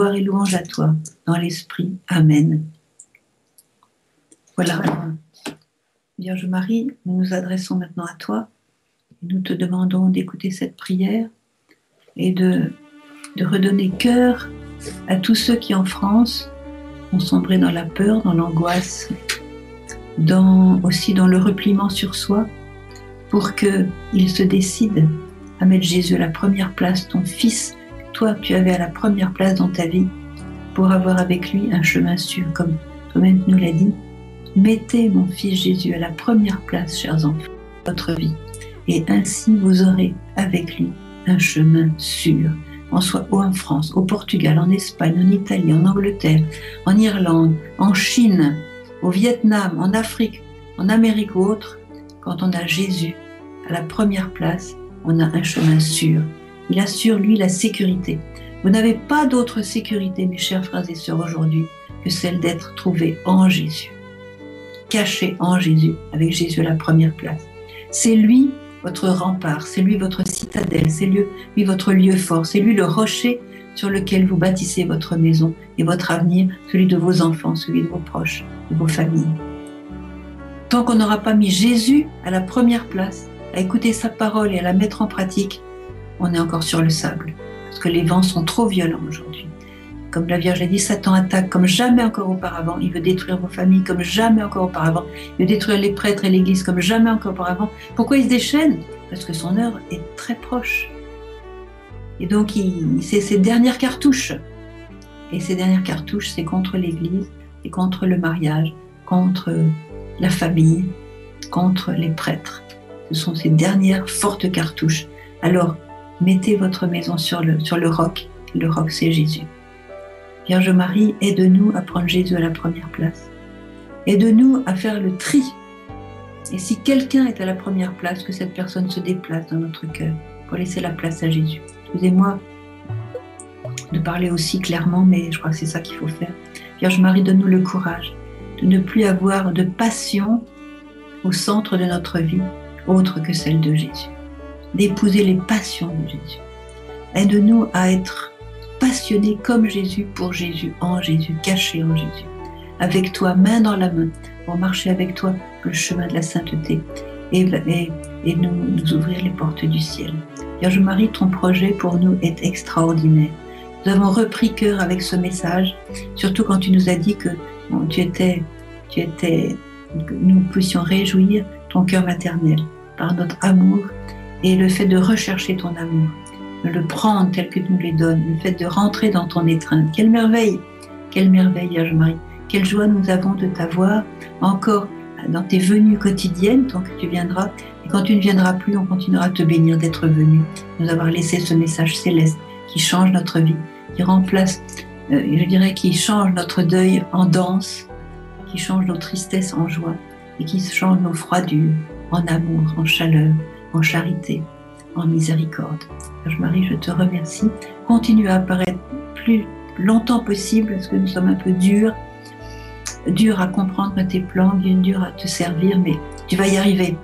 gloire et louange à toi, dans l'esprit. Amen. Voilà. Vierge Marie, nous nous adressons maintenant à toi. Nous te demandons d'écouter cette prière et de redonner cœur à tous ceux qui, en France, ont sombré dans la peur, dans l'angoisse, aussi dans le repliement sur soi, pour qu'ils se décident à mettre Jésus à la première place, ton Fils, toi, tu avais à la première place dans ta vie, pour avoir avec lui un chemin sûr, comme toi-même nous l'as dit. Mettez mon Fils Jésus à la première place, chers enfants, de votre vie, et ainsi vous aurez avec lui un chemin sûr. En soit en France, au Portugal, en Espagne, en Italie, en Angleterre, en Irlande, en Chine, au Vietnam, en Afrique, en Amérique ou autre, quand on a Jésus à la première place, on a un chemin sûr. Il assure, lui, la sécurité. Vous n'avez pas d'autre sécurité, mes chers frères et sœurs, aujourd'hui, que celle d'être trouvé en Jésus, caché en Jésus, avec Jésus à la première place. C'est lui votre rempart, c'est lui votre citadelle, c'est lui votre lieu fort, c'est lui le rocher sur lequel vous bâtissez votre maison et votre avenir, celui de vos enfants, celui de vos proches, de vos familles. Tant qu'on n'aura pas mis Jésus à la première place, à écouter sa parole et à la mettre en pratique, on est encore sur le sable, parce que les vents sont trop violents aujourd'hui. Comme la Vierge l'a dit, Satan attaque comme jamais encore auparavant. Il veut détruire vos familles comme jamais encore auparavant. Il veut détruire les prêtres et l'Église comme jamais encore auparavant. Pourquoi il se déchaîne? Parce que son heure est très proche. Et donc, c'est ses dernières cartouches. Et ses dernières cartouches, c'est contre l'Église, et contre le mariage, contre la famille, contre les prêtres. Ce sont ses dernières fortes cartouches. Alors, mettez votre maison sur le roc. Le roc, c'est Jésus. Vierge Marie, aide-nous à prendre Jésus à la première place. Aide-nous à faire le tri. Et si quelqu'un est à la première place, que cette personne se déplace dans notre cœur pour laisser la place à Jésus. Excusez-moi de parler aussi clairement, mais je crois que c'est ça qu'il faut faire. Vierge Marie, donne-nous le courage de ne plus avoir de passion au centre de notre vie, autre que celle de Jésus. D'épouser les passions de Jésus. Aide-nous à être passionné comme Jésus, pour Jésus, en Jésus, caché en Jésus, avec toi, main dans la main, pour marcher avec toi le chemin de la sainteté et nous ouvrir les portes du ciel. Vierge Marie, ton projet pour nous est extraordinaire. Nous avons repris cœur avec ce message, surtout quand tu nous as dit que bon, que nous puissions réjouir ton cœur maternel par notre amour et le fait de rechercher ton amour. De le prendre tel que tu nous les donnes, le fait de rentrer dans ton étreinte. Quelle merveille, Vierge Marie. Quelle joie nous avons de t'avoir encore dans tes venues quotidiennes, tant que tu viendras. Et quand tu ne viendras plus, on continuera à te bénir d'être venu, nous avoir laissé ce message céleste qui change notre vie, qui remplace, je dirais, qui change notre deuil en danse, qui change nos tristesses en joie et qui change nos froidures en amour, en chaleur, en charité, en miséricorde. Vierge Marie, je te remercie. Continue à apparaître plus longtemps possible, parce que nous sommes un peu durs à comprendre tes plans, durs à te servir, mais tu vas y arriver.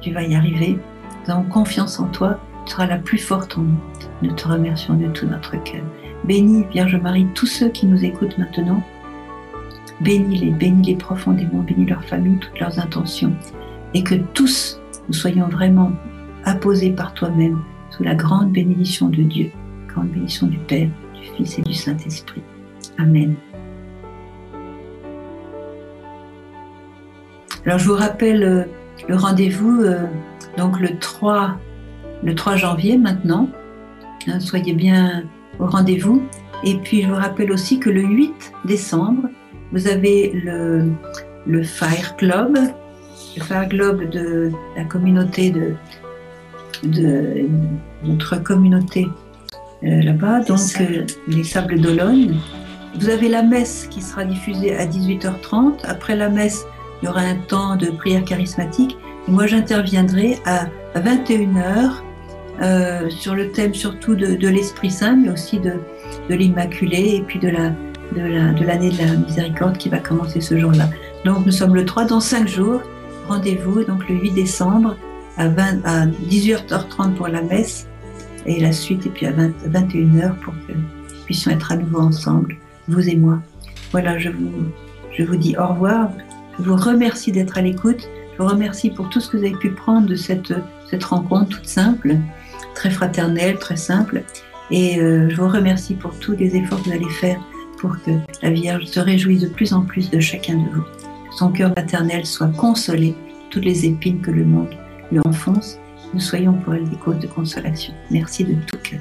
Tu vas y arriver. Nous avons confiance en toi. Tu seras la plus forte en nous. Nous te remercions de tout notre cœur. Bénis, Vierge Marie, tous ceux qui nous écoutent maintenant. Bénis-les profondément. Bénis leur famille, toutes leurs intentions. Et que tous, nous soyons vraiment apposés par toi-même sous la grande bénédiction de Dieu, grande bénédiction du Père, du Fils et du Saint-Esprit. Amen. Alors je vous rappelle le rendez-vous donc le 3 janvier maintenant. Soyez bien au rendez-vous. Et puis je vous rappelle aussi que le 8 décembre, vous avez le Fire Club. Le Fire Club de la communauté de notre communauté là-bas, donc les Sables d'Olonne. Vous avez la messe qui sera diffusée à 18h30. Après la messe, il y aura un temps de prière charismatique. Et moi, j'interviendrai à 21h sur le thème surtout de l'Esprit Saint, mais aussi de l'Immaculée et puis de l'année de la miséricorde qui va commencer ce jour-là. Donc, nous sommes le 3 dans 5 jours. Rendez-vous donc le 8 décembre à 18h30 pour la messe et la suite, et puis à 21h pour puissions être à nouveau ensemble, vous et moi. Voilà, je vous dis au revoir. Je vous remercie d'être à l'écoute. Je vous remercie pour tout ce que vous avez pu prendre de cette rencontre toute simple, très fraternelle, très simple. Et je vous remercie pour tous les efforts que vous allez faire pour que la Vierge se réjouisse de plus en plus de chacun de vous. Que son cœur maternel soit consolé, toutes les épines que le monde lui enfonce, nous soyons pour elle des causes de consolation. Merci de tout cœur.